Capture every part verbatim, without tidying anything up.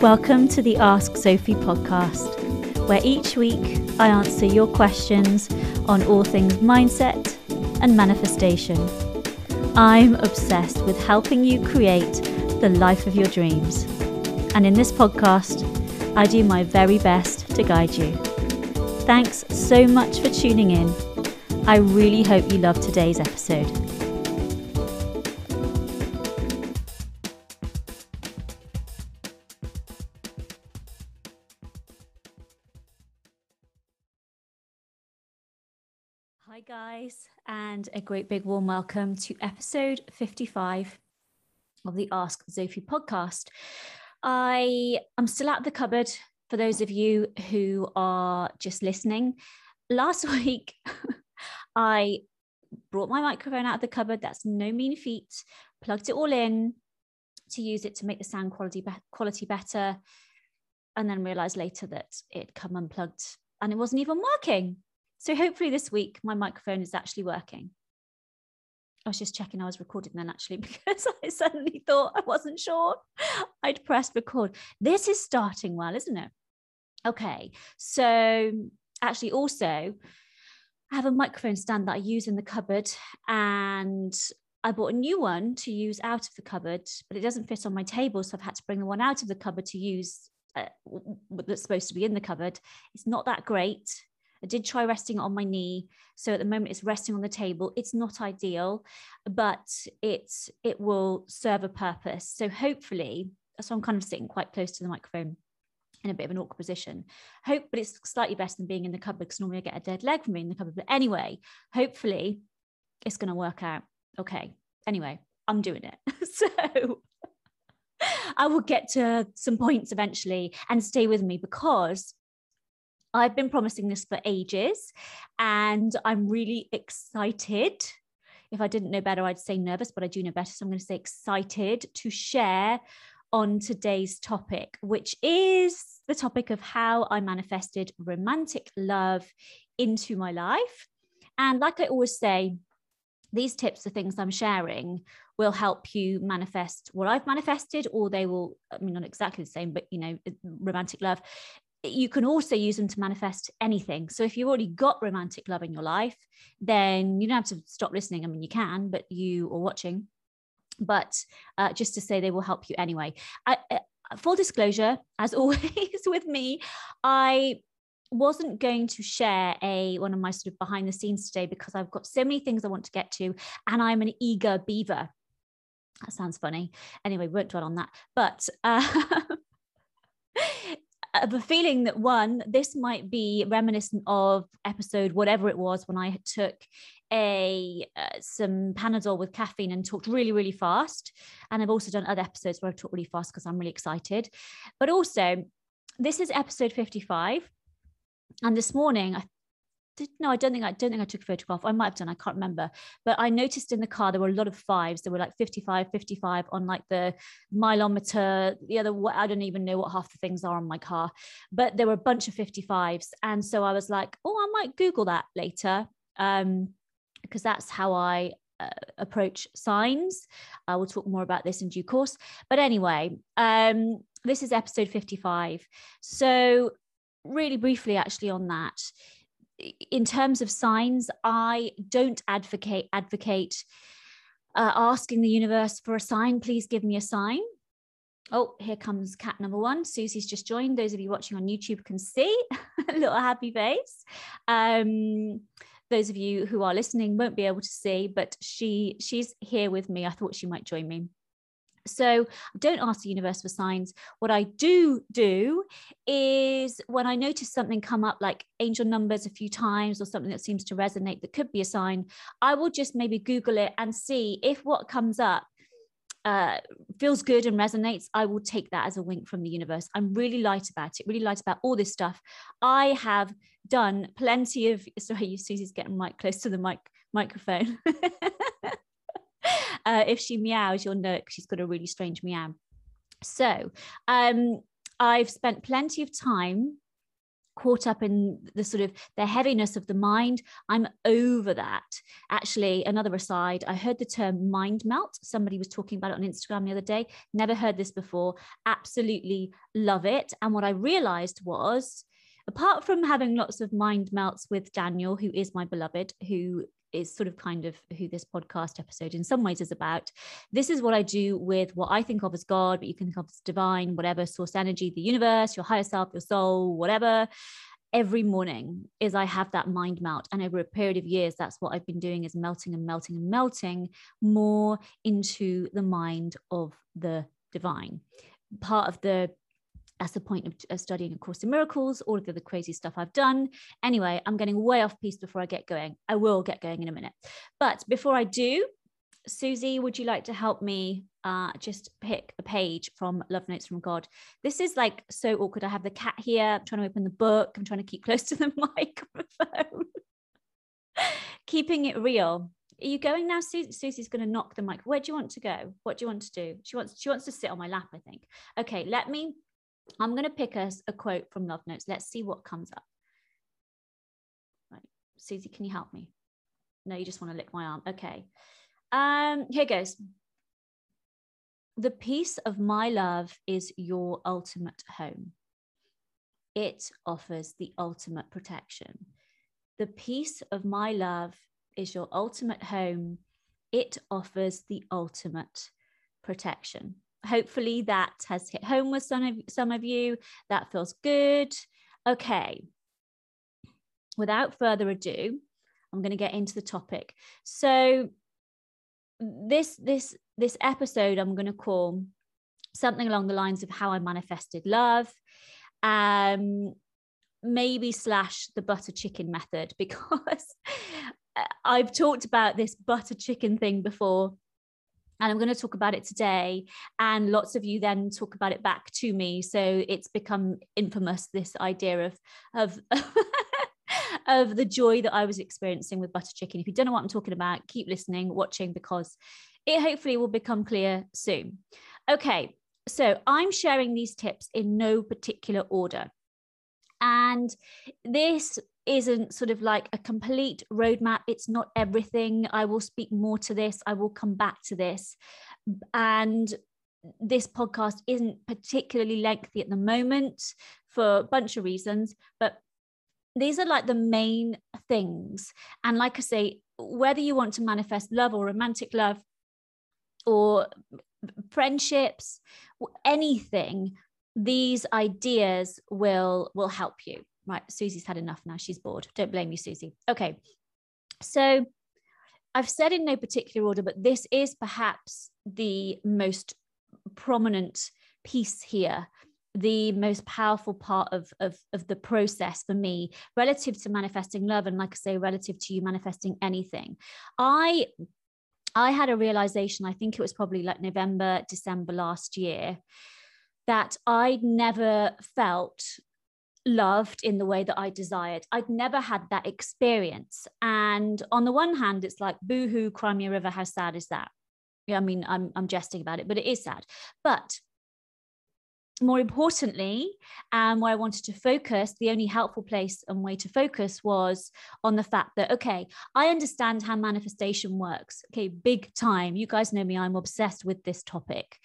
Welcome to the Ask Sophie podcast, where each week I answer your questions on all things mindset and manifestation. I'm obsessed with helping you create the life of your dreams. And in this podcast, I do my very best to guide you. Thanks so much for tuning in. I really hope you loved today's episode. Hi guys, and a great big warm welcome to episode fifty-five of the Ask Sophie podcast. I am still out of the cupboard for those of you who are just listening. Last week, I brought my microphone out of the cupboard. That's no mean feat. Plugged it all in to use it to make the sound quality, be- quality better. And then realized later that it come unplugged and it wasn't even working. So hopefully this week, my microphone is actually working. I was just checking I was recording then actually, because I suddenly thought I wasn't sure. I'd pressed record. This is starting well, isn't it? Okay, so actually also, I have a microphone stand that I use in the cupboard, and I bought a new one to use out of the cupboard, but it doesn't fit on my table. So I've had to bring the one out of the cupboard to use uh, that's supposed to be in the cupboard. It's not that great. I did try resting it on my knee. So at the moment it's resting on the table. It's not ideal, but it's, it will serve a purpose. So hopefully, so I'm kind of sitting quite close to the microphone in a bit of an awkward position. Hope, but it's slightly better than being in the cupboard, because normally I get a dead leg from being in the cupboard. But anyway, hopefully it's going to work out. Okay. Anyway, I'm doing it. So I will get to some points eventually, and stay with me, because I've been promising this for ages, and I'm really excited. If I didn't know better, I'd say nervous, but I do know better. So I'm going to say excited to share on today's topic, which is the topic of how I manifested romantic love into my life. And like I always say, these tips, the things I'm sharing, will help you manifest what I've manifested, or they will, I mean, not exactly the same, but you know, romantic love. You can also use them to manifest anything. So if you've already got romantic love in your life, then you don't have to stop listening. I mean, you can, but you are watching. But uh, just to say, they will help you anyway. I, uh, full disclosure, as always with me, I wasn't going to share a one of my sort of behind the scenes today, because I've got so many things I want to get to, and I'm an eager beaver. That sounds funny. Anyway, we won't dwell on that. But uh, of a feeling that, one, this might be reminiscent of episode whatever it was when I took a uh, some Panadol with caffeine and talked really really fast. And I've also done other episodes where I've talked really fast because I'm really excited. But also, this is episode fifty-five, and this morning I did no I don't think I don't think I took a photograph. I might have done, I can't remember, but I noticed in the car there were a lot of fives. There were like fifty-five, fifty-five on like the mileometer, the other, I don't even know what half the things are on my car, but there were a bunch of fifty-fives. And so I was like, oh, I might Google that later, um because that's how I uh, approach signs. I will talk more about this in due course, but anyway, um this is episode fifty-five. So really briefly actually on that, in terms of signs, I don't advocate advocate uh, asking the universe for a sign. Please give me a sign. Oh, here comes cat number one. Susie's just joined. Those of you watching on YouTube can see a little happy face. Um, those of you who are listening won't be able to see, but she she's here with me. I thought she might join me. So I don't ask the universe for signs. What I do do is, when I notice something come up, like angel numbers a few times, or something that seems to resonate that could be a sign, I will just maybe Google it and see if what comes up uh, feels good and resonates. I will take that as a wink from the universe. I'm really light about it, really light about all this stuff. I have done plenty of, sorry, Susie's getting mic close to the mic microphone. Uh, if she meows, you'll know, because she's got a really strange meow. So um, I've spent plenty of time caught up in the sort of the heaviness of the mind. I'm over that. Actually, another aside, I heard the term mind melt. Somebody was talking about it on Instagram the other day. Never heard this before. Absolutely love it. And what I realized was, apart from having lots of mind melts with Daniel, who is my beloved, who is sort of kind of who this podcast episode in some ways is about, this is what I do with what I think of as God, but you can think of as divine, whatever, source energy, the universe, your higher self, your soul, whatever. Every morning is I have that mind melt. And over a period of years, that's what I've been doing, is melting and melting and melting more into the mind of the divine. Part of the That's the point of, of studying A Course in Miracles, all of the other crazy stuff I've done. Anyway, I'm getting way off piece before I get going. I will get going in a minute. But before I do, Susie, would you like to help me uh, just pick a page from Love Notes from God? This is like so awkward. I have the cat here. I'm trying to open the book. I'm trying to keep close to the microphone. Keeping it real. Are you going now? Susie? Susie's going to knock the mic. Where do you want to go? What do you want to do? She wants, she wants to sit on my lap, I think. Okay, let me... I'm going to pick us a, a quote from Love Notes. Let's see what comes up. Right. Susie, can you help me? No, you just want to lick my arm. Okay. Um, here goes. The peace of my love is your ultimate home. It offers the ultimate protection. The peace of my love is your ultimate home. It offers the ultimate protection. Hopefully that has hit home with some of, some of you. That feels good. Okay. Without further ado, I'm going to get into the topic. So this, this, this episode I'm going to call something along the lines of how I manifested love. Um, maybe slash the butter chicken method, because I've talked about this butter chicken thing before. And I'm going to talk about it today. And lots of you then talk about it back to me. So it's become infamous, this idea of, of, of the joy that I was experiencing with butter chicken. If you don't know what I'm talking about, keep listening, watching, because it hopefully will become clear soon. Okay, so I'm sharing these tips in no particular order. And this isn't sort of like a complete roadmap. It's not everything. I will speak more to this. I will come back to this. And this podcast isn't particularly lengthy at the moment for a bunch of reasons, but these are like the main things. And like I say, whether you want to manifest love or romantic love or friendships or anything, these ideas will, will help you. Right, Susie's had enough now. She's bored. Don't blame you, Susie. Okay, so I've said in no particular order, but this is perhaps the most prominent piece here, the most powerful part of, of, of the process for me, relative to manifesting love and, like I say, relative to you manifesting anything. I, I had a realization, I think it was probably like November, December last year, that I'd never felt loved in the way that I desired. I'd never had that experience. And on the one hand, it's like, boo-hoo, cry me a river, how sad is that? Yeah, I mean, I'm, I'm jesting about it, but it is sad. But more importantly, um, where I wanted to focus, the only helpful place and way to focus was on the fact that, okay, I understand how manifestation works. Okay, big time. You guys know me, I'm obsessed with this topic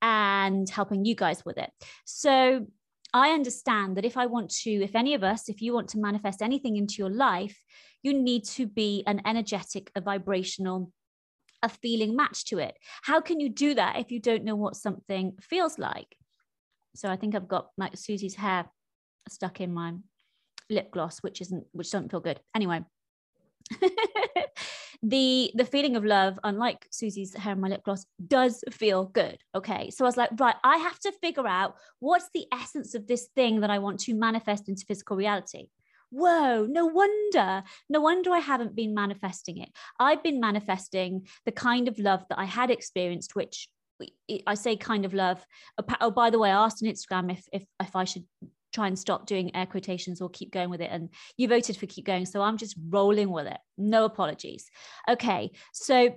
and helping you guys with it. So I understand that if I want to, if any of us, if you want to manifest anything into your life, you need to be an energetic, a vibrational, a feeling match to it. How can you do that if you don't know what something feels like? So I think I've got my, Susie's hair stuck in my lip gloss, which isn't, which doesn't feel good. Anyway, the the feeling of love, unlike Susie's hair and my lip gloss, does feel good. Okay, so I was like, right, I have to figure out what's the essence of this thing that I want to manifest into physical reality. Whoa, no wonder no wonder I haven't been manifesting it. I've been manifesting the kind of love that I had experienced, which I say kind of love. Oh, by the way, I asked on Instagram if if, if I should try and stop doing air quotations or keep going with it, and you voted for keep going, so I'm just rolling with it. No apologies. Okay, so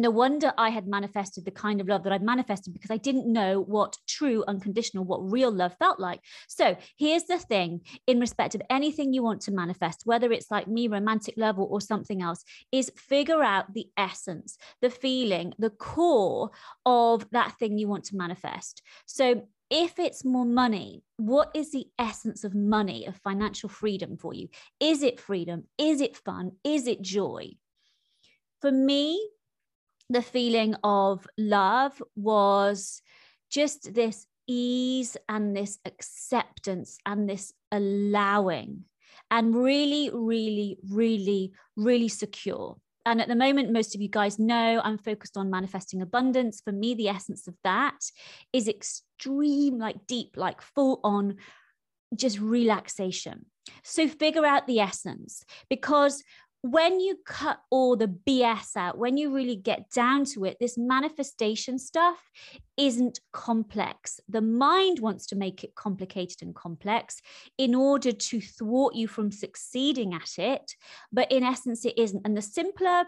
No wonder I had manifested the kind of love that I'd manifested, because I didn't know what true, unconditional, what real love felt like. So here's the thing in respect of anything you want to manifest, whether it's like me, romantic love, or, or something else, is figure out the essence, the feeling, the core of that thing you want to manifest. So if it's more money, what is the essence of money, of financial freedom for you? Is it freedom? Is it fun? Is it joy? For me, the feeling of love was just this ease and this acceptance and this allowing, and really, really, really, really secure. And at the moment, most of you guys know I'm focused on manifesting abundance. For me, the essence of that is extreme, like deep, like full on, just relaxation. So figure out the essence, because when you cut all the B S out, when you really get down to it, this manifestation stuff isn't complex. The mind wants to make it complicated and complex in order to thwart you from succeeding at it. But in essence, it isn't. And the simpler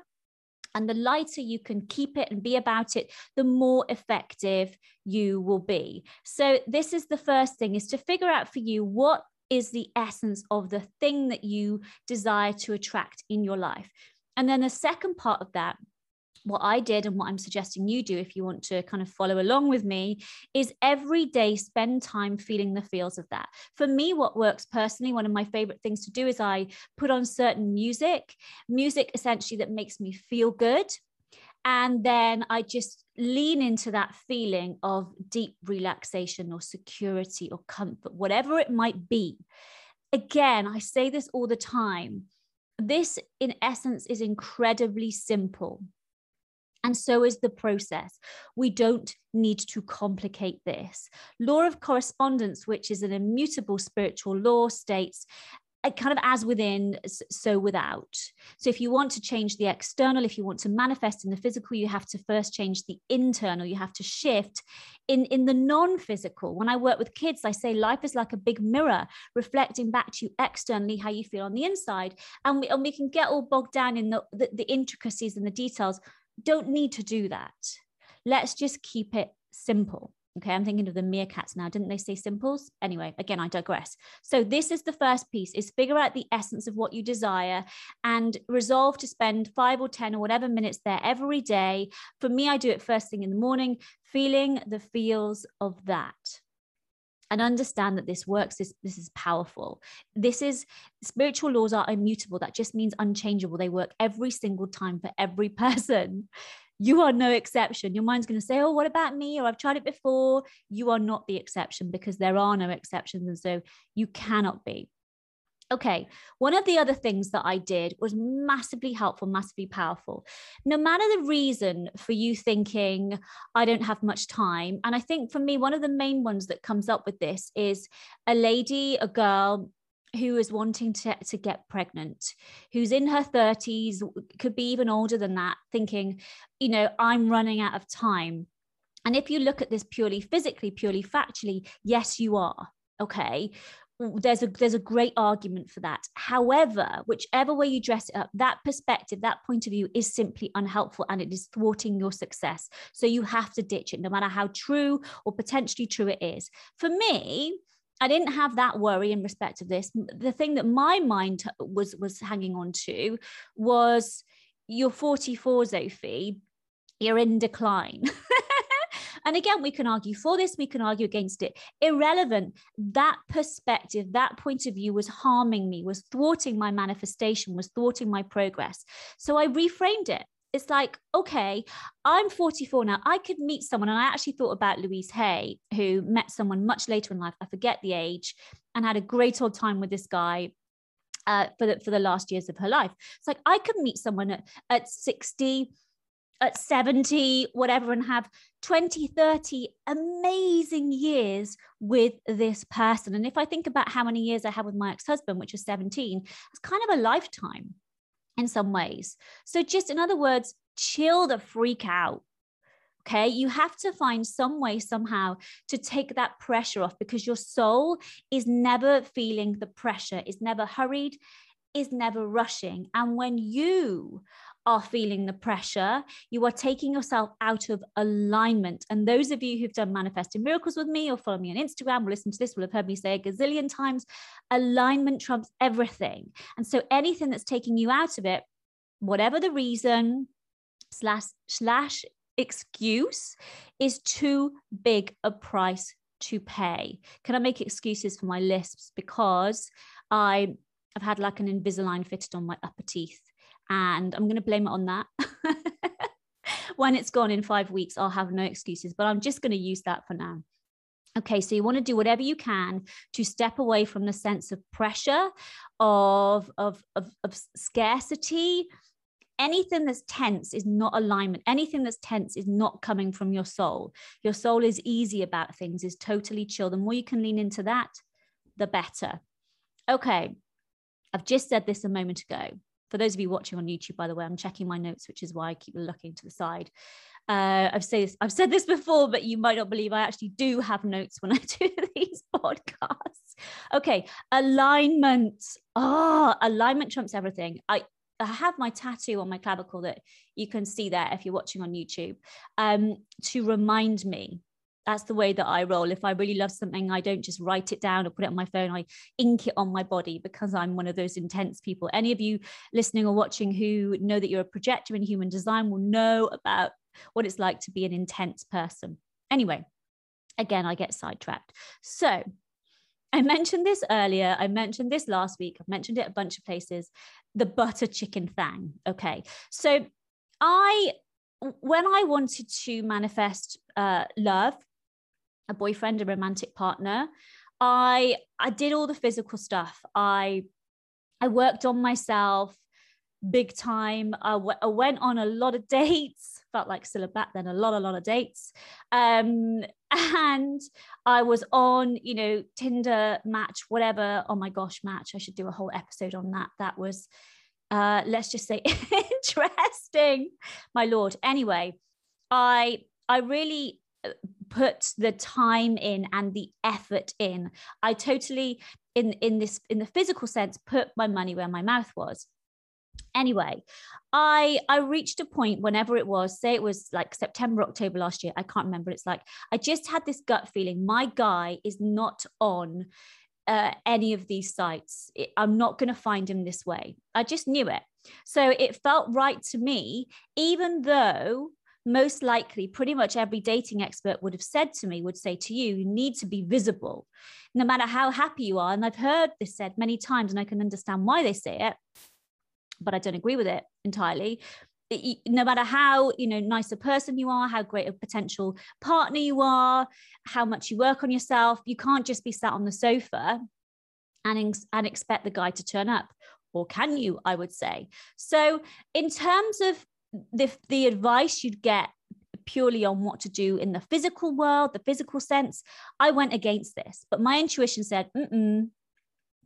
and the lighter you can keep it and be about it, the more effective you will be. So this is the first thing, is to figure out for you what is the essence of the thing that you desire to attract in your life. And then the second part of that, what I did and what I'm suggesting you do if you want to kind of follow along with me, is every day spend time feeling the feels of that. For me, what works personally, one of my favorite things to do is I put on certain music, music essentially that makes me feel good. And then I just lean into that feeling of deep relaxation or security or comfort, whatever it might be. Again, I say this all the time. This, in essence, is incredibly simple. And so is the process. We don't need to complicate this. Law of correspondence, which is an immutable spiritual law, states, kind of as within, so without. So if you want to change the external, if you want to manifest in the physical, you have to first change the internal. You have to shift in, in the non-physical. When I work with kids, I say life is like a big mirror, reflecting back to you externally how you feel on the inside. And we, and we can get all bogged down in the, the, the intricacies and the details. Don't need to do that. Let's just keep it simple. Okay, I'm thinking of the meerkats now. Didn't they say simples? Anyway, again, I digress. So this is the first piece, is figure out the essence of what you desire and resolve to spend five or ten or whatever minutes there every day. For me, I do it first thing in the morning, feeling the feels of that. And understand that this works, this, this is powerful. This is, spiritual laws are immutable. That just means unchangeable. They work every single time for every person. You are no exception. Your mind's going to say, oh, what about me? Or I've tried it before. You are not the exception, because there are no exceptions. And so you cannot be. Okay. One of the other things that I did was massively helpful, massively powerful. No matter the reason for you thinking, I don't have much time. And I think for me, one of the main ones that comes up with this is a lady, a girl who is wanting to, to get pregnant, who's in her thirties, could be even older than that, thinking, you know, I'm running out of time. And if you look at this purely physically, purely factually, yes, you are. Okay. There's a, there's a great argument for that. However, whichever way you dress it up, that perspective, that point of view is simply unhelpful, and it is thwarting your success. So you have to ditch it, no matter how true or potentially true it is. For me, I didn't have that worry in respect of this. The thing that my mind was, was hanging on to was, you're forty-four, Sophie, you're in decline. And again, we can argue for this, we can argue against it. Irrelevant. That perspective, that point of view was harming me, was thwarting my manifestation, was thwarting my progress. So I reframed it. It's like, okay, I'm forty-four now. I could meet someone. And I actually thought about Louise Hay, who met someone much later in life, I forget the age, and had a great old time with this guy uh, for, the, for the last years of her life. It's like, I could meet someone at, at sixty, at seventy, whatever, and have twenty, thirty amazing years with this person. And if I think about how many years I had with my ex-husband, which was seventeen, it's kind of a lifetime in some ways. So just, in other words, chill the freak out. Okay. You have to find some way somehow to take that pressure off, because your soul is never feeling the pressure, is never hurried, is never rushing. And when you are feeling the pressure, you are taking yourself out of alignment. And those of you who've done Manifesting Miracles with me or follow me on Instagram or listen to this will have heard me say a gazillion times, alignment trumps everything. And so anything that's taking you out of it, whatever the reason slash slash excuse, is too big a price to pay. Can I make excuses for my lisps? Because I I've had like an Invisalign fitted on my upper teeth, and I'm going to blame it on that. When it's gone in five weeks, I'll have no excuses, but I'm just going to use that for now. Okay, so you want to do whatever you can to step away from the sense of pressure, of, of, of, of scarcity. Anything that's tense is not alignment. Anything that's tense is not coming from your soul. Your soul is easy about things, is totally chill. The more you can lean into that, the better. Okay, I've just said this a moment ago. For those of you watching on YouTube, by the way, I'm checking my notes, which is why I keep looking to the side. Uh, I've said this, I've said this before, but you might not believe I actually do have notes when I do these podcasts. Okay, alignment. Oh, alignment trumps everything. I, I have my tattoo on my clavicle that you can see there if you're watching on YouTube, um, to remind me. That's the way that I roll. If I really love something, I don't just write it down or put it on my phone. I ink it on my body, because I'm one of those intense people. Any of you listening or watching who know that you're a projector in human design will know about what it's like to be an intense person. Anyway, again, I get sidetracked. So I mentioned this earlier. I mentioned this last week. I've mentioned it a bunch of places. The butter chicken thang. Okay. So I, when I wanted to manifest uh, love, a boyfriend, a romantic partner, I, I did all the physical stuff. I, I worked on myself big time. I, w- I went on a lot of dates, felt like still back then, a lot, a lot of dates. Um, and I was on, you know, Tinder, Match, whatever. Oh my gosh, Match. I should do a whole episode on that. That was, uh, let's just say interesting, my Lord. Anyway, I, I really put the time in and the effort in. I totally, in, in this, in the physical sense, put my money where my mouth was. Anyway, I, I reached a point whenever it was, say it was like September, October last year. I can't remember. It's like, I just had this gut feeling. My guy is not on uh, any of these sites. It, I'm not going to find him this way. I just knew it. So it felt right to me, even though most likely pretty much every dating expert would have said to me, would say to you, you need to be visible, no matter how happy you are. And I've heard this said many times, and I can understand why they say it, but I don't agree with it entirely. It, no matter how, you know, nice a person you are, how great a potential partner you are, how much you work on yourself, you can't just be sat on the sofa and, and expect the guy to turn up. Or can you, I would say. So in terms of the, the advice you'd get purely on what to do in the physical world, the physical sense, I went against this. But my intuition said, mm-mm,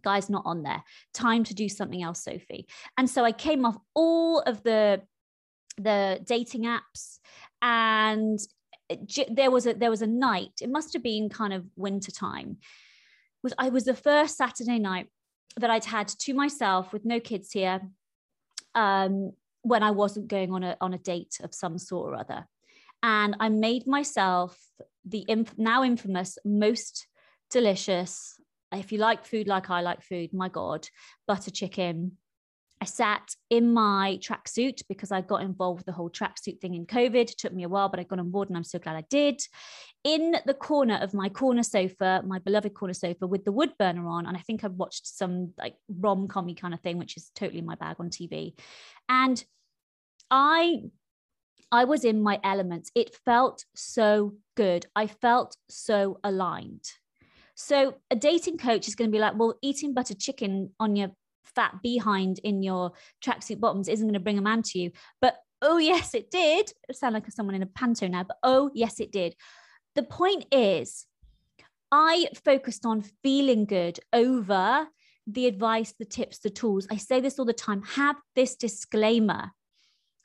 guy's not on there. Time to do something else, Sophie. And so I came off all of the, the dating apps, and there was a, there was a night, it must have been kind of winter time. Was, I was the first Saturday night that I'd had to myself with no kids here, um, when I wasn't going on a, on a date of some sort or other. And I made myself the inf- now infamous, most delicious, if you like food like I like food, my God, butter chicken. I sat in my tracksuit because I got involved with the whole tracksuit thing in COVID. It took me a while, but I got on board and I'm so glad I did. In the corner of my corner sofa, my beloved corner sofa, with the wood burner on. And I think I watched some like rom-com-y kind of thing, which is totally my bag, on T V. And I, I was in my elements. It felt so good. I felt so aligned. So a dating coach is going to be like, well, eating buttered chicken on your fat behind in your tracksuit bottoms isn't going to bring a man to you. But oh yes, it did. I sound like someone in a panto now, but oh yes, it did. The point is, I focused on feeling good over the advice, the tips, the tools. I say this all the time, have this disclaimer.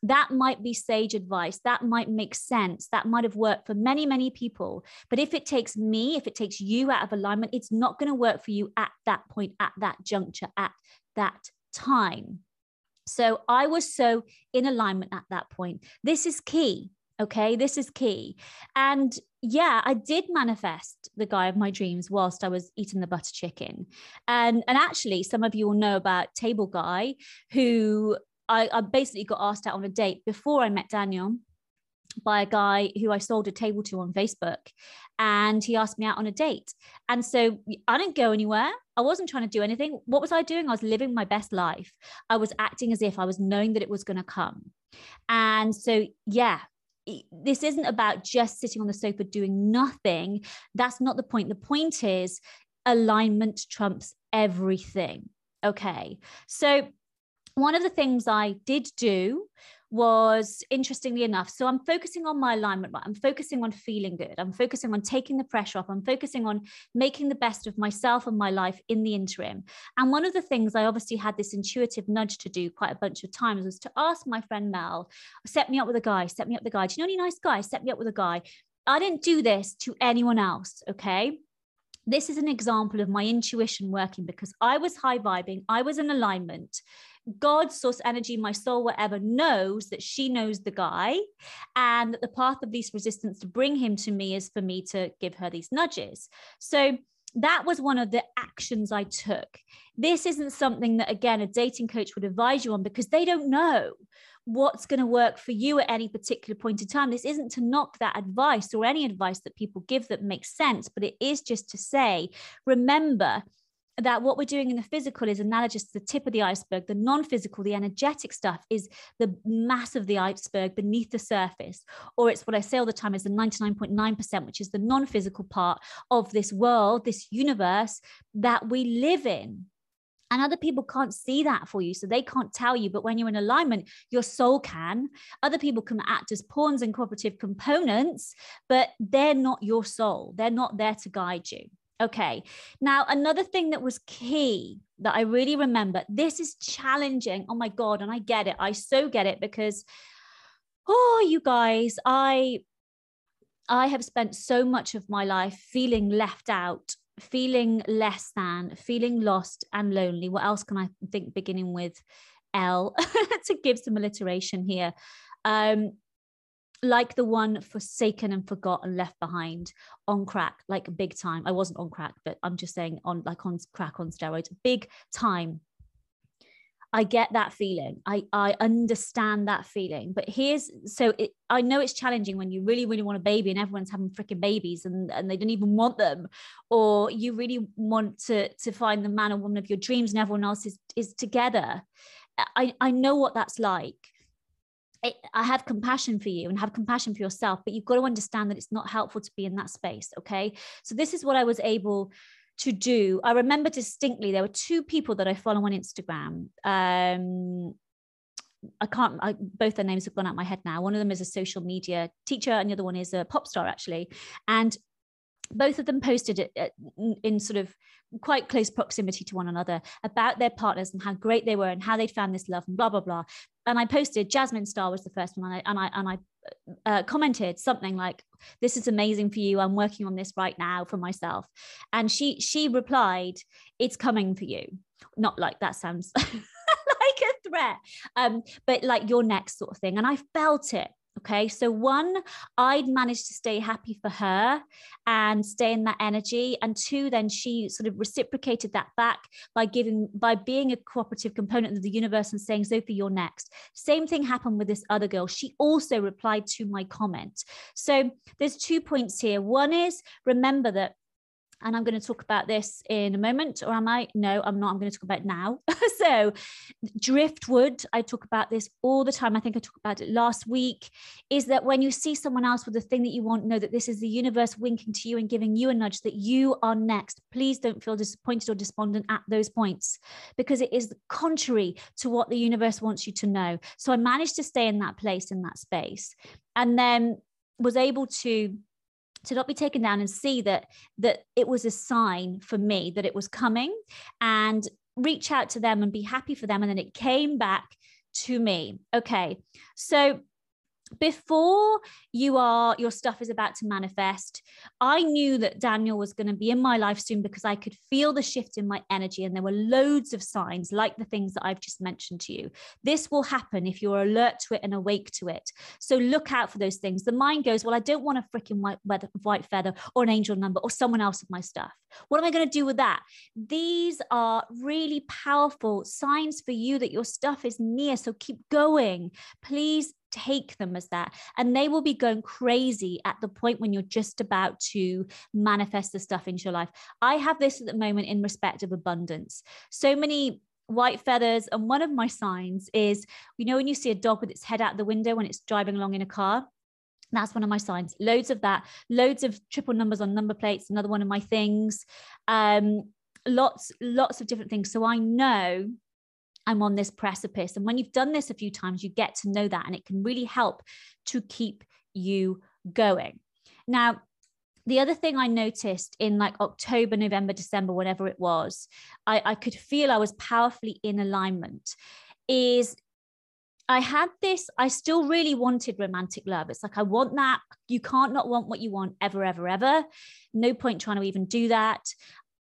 That might be sage advice. That might make sense. That might have worked for many, many people. But if it takes me, if it takes you out of alignment, it's not going to work for you at that point, at that juncture, at that time. So I was so in alignment at that point. This is key. Okay, this is key. And yeah, I did manifest the guy of my dreams whilst I was eating the butter chicken. And, and actually, some of you will know about Table Guy, who I, I basically got asked out on a date before I met Daniel by a guy who I sold a table to on Facebook. And he asked me out on a date. And so I didn't go anywhere. I wasn't trying to do anything. What was I doing? I was living my best life. I was acting as if I was knowing that it was going to come. And so, yeah, this isn't about just sitting on the sofa doing nothing. That's not the point. The point is alignment trumps everything. Okay. So one of the things I did do was, interestingly enough, so I'm focusing on my alignment, right? I'm focusing on feeling good. I'm focusing on taking the pressure off. I'm focusing on making the best of myself and my life in the interim. And one of the things I obviously had this intuitive nudge to do quite a bunch of times was to ask my friend Mel, set me up with a guy, set me up with a guy. Do you know any nice guy? Set me up with a guy. I didn't do this to anyone else, okay? This is an example of my intuition working because I was high vibing. I was in alignment. God, source energy, my soul, whatever, knows that she knows the guy and that the path of least resistance to bring him to me is for me to give her these nudges. So that was one of the actions I took. This isn't something that, again, a dating coach would advise you on because they don't know what's going to work for you at any particular point in time. This isn't to knock that advice or any advice that people give that makes sense, but it is just to say, remember that what we're doing in the physical is analogous to the tip of the iceberg. The non-physical, the energetic stuff is the mass of the iceberg beneath the surface, or it's what I say all the time is the ninety-nine point nine percent, which is the non-physical part of this world, this universe that we live in. And other people can't see that for you, so they can't tell you. But when you're in alignment, your soul can. Other people can act as pawns and cooperative components, but they're not your soul. They're not there to guide you. Okay, now another thing that was key that I really remember, this is challenging. Oh my God, and I get it. I so get it because, oh, you guys, I, I have spent so much of my life feeling left out, feeling less than, feeling lost and lonely. What else can I think beginning with L to give some alliteration here? Um, like the one forsaken and forgotten, left behind, on crack, like big time. I wasn't on crack, but I'm just saying on like on crack, on steroids, big time. I get that feeling. I, I understand that feeling, but here's, so it, I know it's challenging when you really, really want a baby and everyone's having freaking babies and, and they don't even want them, or you really want to, to find the man or woman of your dreams and everyone else is, is together. I, I know what that's like. I have compassion for you and have compassion for yourself, but you've got to understand that it's not helpful to be in that space. Okay. So this is what I was able to do. I remember distinctly, there were two people that I follow on Instagram. Um, I can't, I, both their names have gone out of my head now. One of them is a social media teacher and the other one is a pop star actually. And both of them posted it at, in sort of quite close proximity to one another about their partners and how great they were and how they'd found this love and blah, blah, blah. And I posted, Jasmine Starr was the first one. And I, and I, and I uh, commented something like, this is amazing for you. I'm working on this right now for myself. And she, she replied, it's coming for you. Not like that sounds like a threat, um, but like your next sort of thing. And I felt it. Okay, so one, I'd managed to stay happy for her and stay in that energy. And two, then she sort of reciprocated that back by giving, by being a cooperative component of the universe and saying, Sophie, you're next. Same thing happened with this other girl. She also replied to my comment. So there's two points here. One is, remember that, and I'm going to talk about this in a moment, or am I? No, I'm not. I'm going to talk about it now. So driftwood, I talk about this all the time. I think I talked about it last week, is that when you see someone else with the thing that you want, know that this is the universe winking to you and giving you a nudge that you are next. Please don't feel disappointed or despondent at those points because it is contrary to what the universe wants you to know. So I managed to stay in that place, in that space, and then was able to to not be taken down and see that that it was a sign for me that it was coming and reach out to them and be happy for them. And then it came back to me. Okay. So before you are, your stuff is about to manifest, I knew that Daniel was going to be in my life soon because I could feel the shift in my energy. And there were loads of signs like the things that I've just mentioned to you. This will happen if you're alert to it and awake to it. So look out for those things. The mind goes, well, I don't want a freaking white, white feather or an angel number or someone else with my stuff. What am I going to do with that? These are really powerful signs for you that your stuff is near. So keep going. Please take them as that. And they will be going crazy at the point when you're just about to manifest the stuff into your life. I have this at the moment in respect of abundance. So many white feathers. And one of my signs is, you know, when you see a dog with its head out the window when it's driving along in a car, that's one of my signs. Loads of that, loads of triple numbers on number plates, another one of my things. Um, lots, lots of different things. So I know I'm on this precipice. And when you've done this a few times, you get to know that, and it can really help to keep you going. Now, the other thing I noticed in like October, November, December, whatever it was, I, I could feel I was powerfully in alignment, is I had this, I still really wanted romantic love. It's like, I want that. You can't not want what you want ever, ever, ever. No point trying to even do that.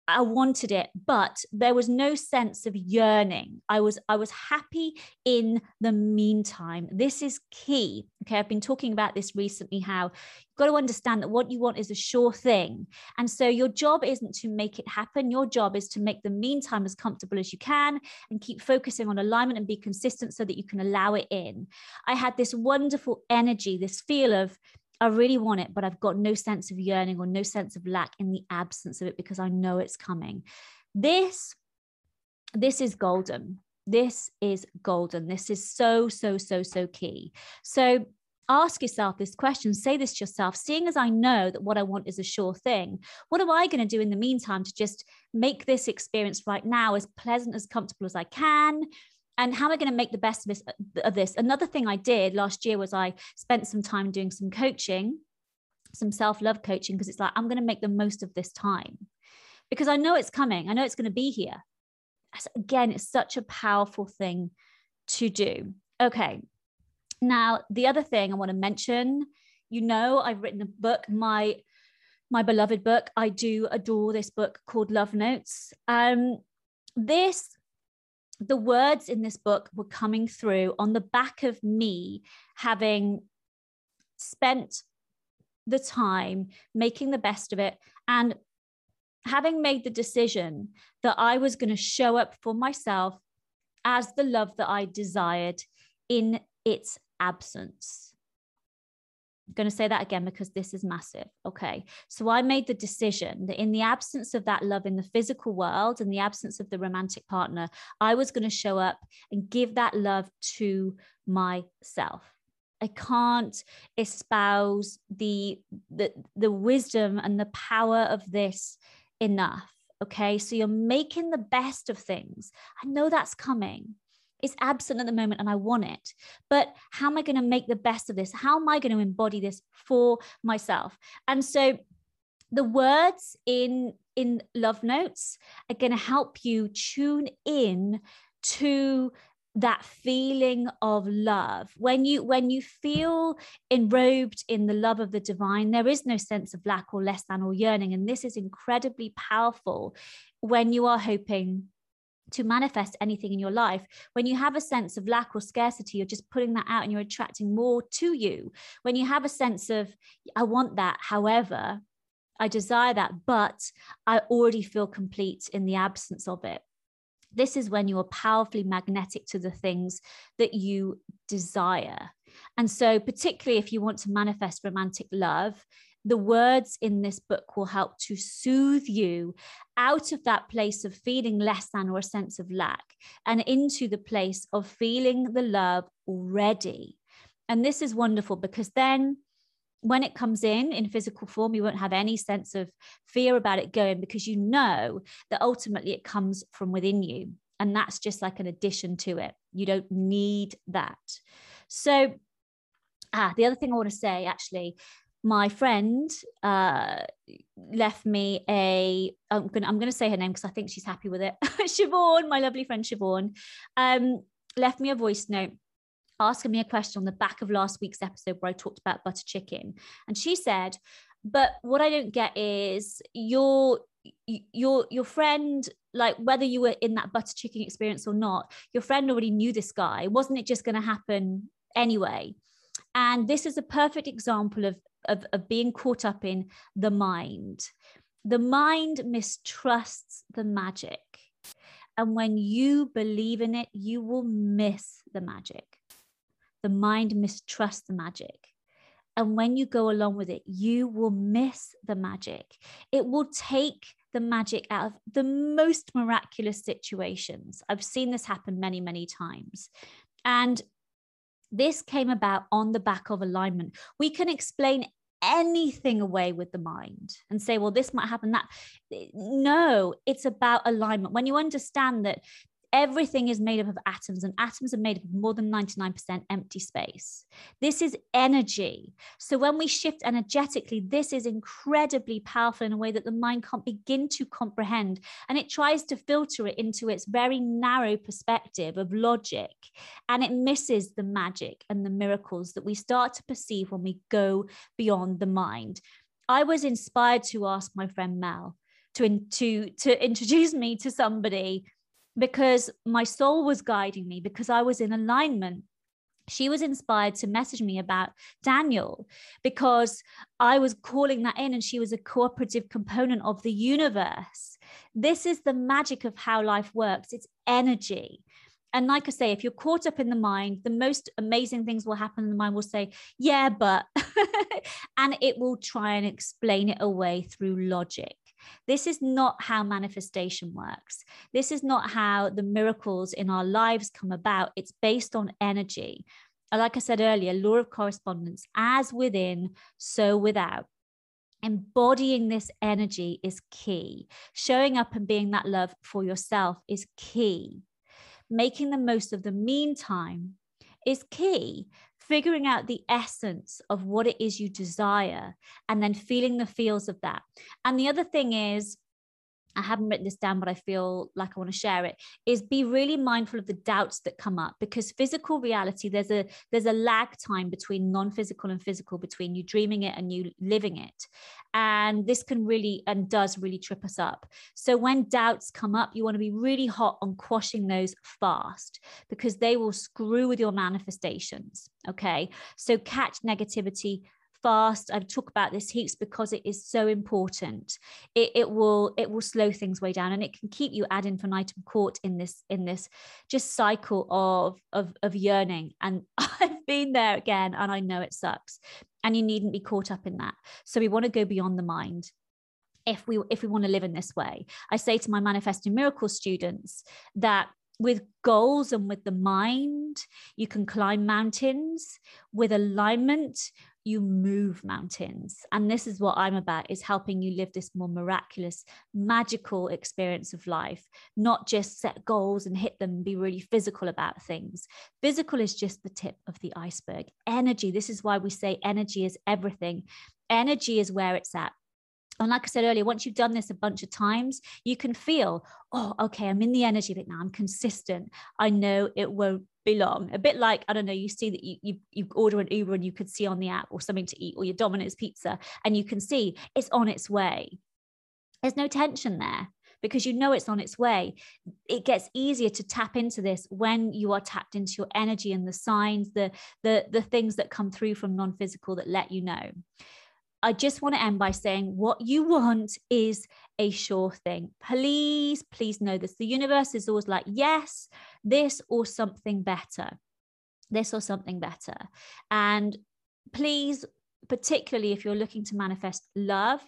I wanted it, but there was no sense of yearning. I was, I was happy in the meantime. This is key. Okay. I've been talking about this recently, how you've got to understand that what you want is a sure thing. And so your job isn't to make it happen. Your job is to make the meantime as comfortable as you can and keep focusing on alignment and be consistent so that you can allow it in. I had this wonderful energy, this feel of, I really want it, but I've got no sense of yearning or no sense of lack in the absence of it because I know it's coming. This, this is golden. This is golden. This is so, so, so, so key. So ask yourself this question, say this to yourself, seeing as I know that what I want is a sure thing, what am I going to do in the meantime to just make this experience right now as pleasant, as comfortable as I can? And how am I going to make the best of this? Another thing I did last year was I spent some time doing some coaching, some self-love coaching, because it's like, I'm going to make the most of this time because I know it's coming. I know it's going to be here. Again, it's such a powerful thing to do. Okay. Now, the other thing I want to mention, you know, I've written a book, my, my beloved book. I do adore this book called Love Notes. Um, this The words in this book were coming through on the back of me having spent the time making the best of it and having made the decision that I was going to show up for myself as the love that I desired in its absence. I'm going to say that again because this is massive. Okay. So I made the decision that in the absence of that love in the physical world, in the absence of the romantic partner, I was going to show up and give that love to myself. I can't espouse the, the, the wisdom and the power of this enough. Okay. So you're making the best of things. I know that's coming. It's absent at the moment and I want it, but how am I going to make the best of this? How am I going to embody this for myself? And so the words in, in Love Notes are going to help you tune in to that feeling of love. When you, when you feel enrobed in the love of the divine, there is no sense of lack or less than or yearning. And this is incredibly powerful when you are hoping to manifest anything in your life. When you have a sense of lack or scarcity, you're just putting that out and you're attracting more to you. When you have a sense of, I want that, however, I desire that, but I already feel complete in the absence of it. This is when you are powerfully magnetic to the things that you desire. And so particularly if you want to manifest romantic love, the words in this book will help to soothe you out of that place of feeling less than or a sense of lack and into the place of feeling the love already. And this is wonderful because then when it comes in, in physical form, you won't have any sense of fear about it going because you know that ultimately it comes from within you. And that's just like an addition to it. You don't need that. So ah, the other thing I want to say actually, my friend uh, left me a, I'm going I'm going to say her name because I think she's happy with it. Siobhan, my lovely friend Siobhan, um, left me a voice note asking me a question on the back of last week's episode where I talked about butter chicken. And she said, but what I don't get is your your your friend, like whether you were in that butter chicken experience or not, your friend already knew this guy. Wasn't it just going to happen anyway? And this is a perfect example of, of, of being caught up in the mind. The mind mistrusts the magic. And when you believe in it, you will miss the magic. The mind mistrusts the magic. And when you go along with it, you will miss the magic. It will take the magic out of the most miraculous situations. I've seen this happen many, many times. And this came about on the back of alignment. We can explain anything away with the mind and say, well, this might happen, that. No, it's about alignment. When you understand that everything is made up of atoms, and atoms are made up of more than ninety-nine percent empty space. This is energy. So when we shift energetically, this is incredibly powerful in a way that the mind can't begin to comprehend. And it tries to filter it into its very narrow perspective of logic. And it misses the magic and the miracles that we start to perceive when we go beyond the mind. I was inspired to ask my friend Mel to, to, to introduce me to somebody, because my soul was guiding me, because I was in alignment. She was inspired to message me about Daniel because I was calling that in, and she was a cooperative component of the universe. This is the magic of how life works. It's energy. And like I say, if you're caught up in the mind, the most amazing things will happen, and the mind will say, yeah, but, and it will try and explain it away through logic. This is not how manifestation works. This is not how the miracles in our lives come about. It's based on energy. Like I said earlier, law of correspondence, as within, so without. Embodying this energy is key. Showing up and being that love for yourself is key. Making the most of the meantime is key. Figuring out the essence of what it is you desire, and then feeling the feels of that. And the other thing is, I haven't written this down, but I feel like I want to share it, is be really mindful of the doubts that come up, because physical reality, there's a, there's a lag time between non-physical and physical, between you dreaming it and you living it. And this can really, and does really trip us up. So when doubts come up, you want to be really hot on quashing those fast, because they will screw with your manifestations. Okay. So catch negativity fast. I've talked about this heaps because it is so important. It, it will it will slow things way down, and it can keep you ad infinitum caught in this in this just cycle of of of yearning. And I've been there again, and I know it sucks. And you needn't be caught up in that. So we want to go beyond the mind. If we if we want to live in this way, I say to my Manifesting Miracles students that with goals and with the mind, you can climb mountains. With alignment, you move mountains. And this is what I'm about, is helping you live this more miraculous, magical experience of life, not just set goals and hit them and be really physical about things. Physical is just the tip of the iceberg. Energy, this is why we say energy is everything. Energy is where it's at. And like I said earlier, once you've done this a bunch of times, you can feel, oh, okay, I'm in the energy of it now. I'm consistent. I know it won't be long. A bit like, I don't know, you see that you, you, you order an Uber and you could see on the app, or something to eat, or your Domino's pizza, and you can see it's on its way. There's no tension there, because you know it's on its way. It gets easier to tap into this when you are tapped into your energy and the signs, the, the, the things that come through from non-physical that let you know. I just want to end by saying what you want is a sure thing. Please, please know this. The universe is always like, yes, this or something better. This or something better. And please, particularly if you're looking to manifest love,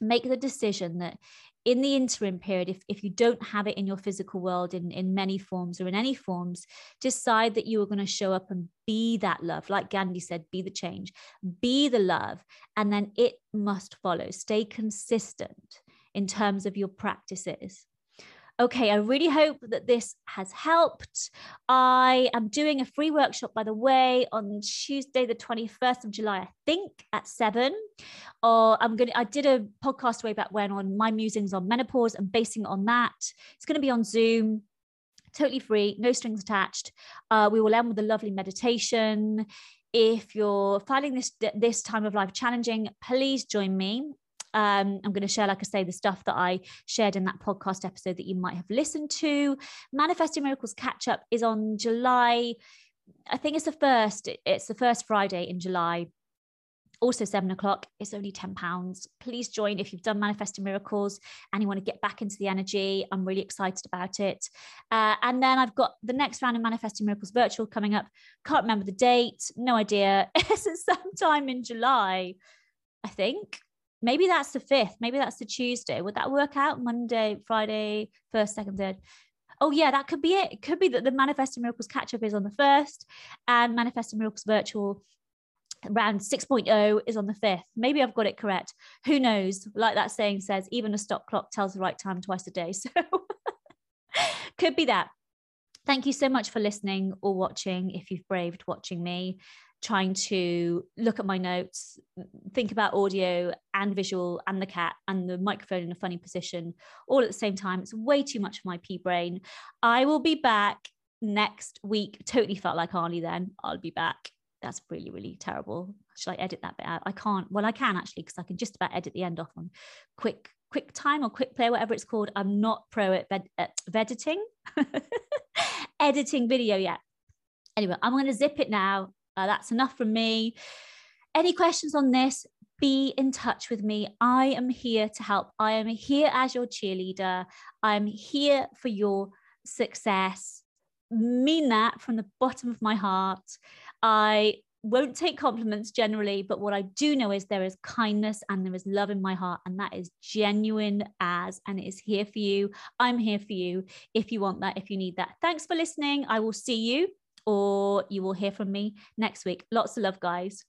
make the decision that in the interim period, if, if you don't have it in your physical world in, in many forms or in any forms, decide that you are going to show up and be that love. Like Gandhi said, be the change, be the love, and then it must follow. Stay consistent in terms of your practices. Okay, I really hope that this has helped. I am doing a free workshop, by the way, on Tuesday, the twenty-first of July, I think, at seven. Or I'm going to, I did a podcast way back when on my musings on menopause, and basing on that. It's going to be on Zoom. totally free, no strings attached. Uh, we will end with a lovely meditation. If you're finding this, this time of life challenging, please join me. Um, I'm going to share, like I say, the stuff that I shared in that podcast episode that you might have listened to. Manifesting Miracles catch-up is on July, I think it's the first, it's the first Friday in July, also seven o'clock. It's only ten pounds. Please join if you've done Manifesting Miracles and you want to get back into the energy. I'm really excited about it. Uh, and then I've got the next round of Manifesting Miracles virtual coming up. Can't remember the date. No idea. It's sometime in July, I think. Maybe that's the fifth. Maybe that's the Tuesday. Would that work out? Monday, Friday, first, second, third. Oh yeah, that could be it. It could be that the Manifesting Miracles catch-up is on the first and Manifesting Miracles virtual round six point oh is on the fifth. Maybe I've got it correct. Who knows? Like that saying says, even a stop clock tells the right time twice a day. So could be that. Thank you so much for listening or watching. If you've braved watching me trying to look at my notes, think about audio and visual and the cat and the microphone in a funny position all at the same time. It's way too much for my pea brain. I will be back next week. Totally felt like Arnie then. I'll be back. That's really, really terrible. Should I edit that bit out? I can't. Well, I can actually, because I can just about edit the end off on quick, quick time or quick play, whatever it's called. I'm not pro at, ved- at vediting, editing video yet. Anyway, I'm going to zip it now. Uh, that's enough from me. Any questions on this, be in touch with me. I am here to help. I am here as your cheerleader. I'm here for your success. Mean that from the bottom of my heart. I won't take compliments generally, but what I do know is there is kindness and there is love in my heart, and that is genuine as, and it is here for you. I'm here for you if you want that, if you need that. Thanks for listening. I will see you, or you will hear from me next week. Lots of love, guys.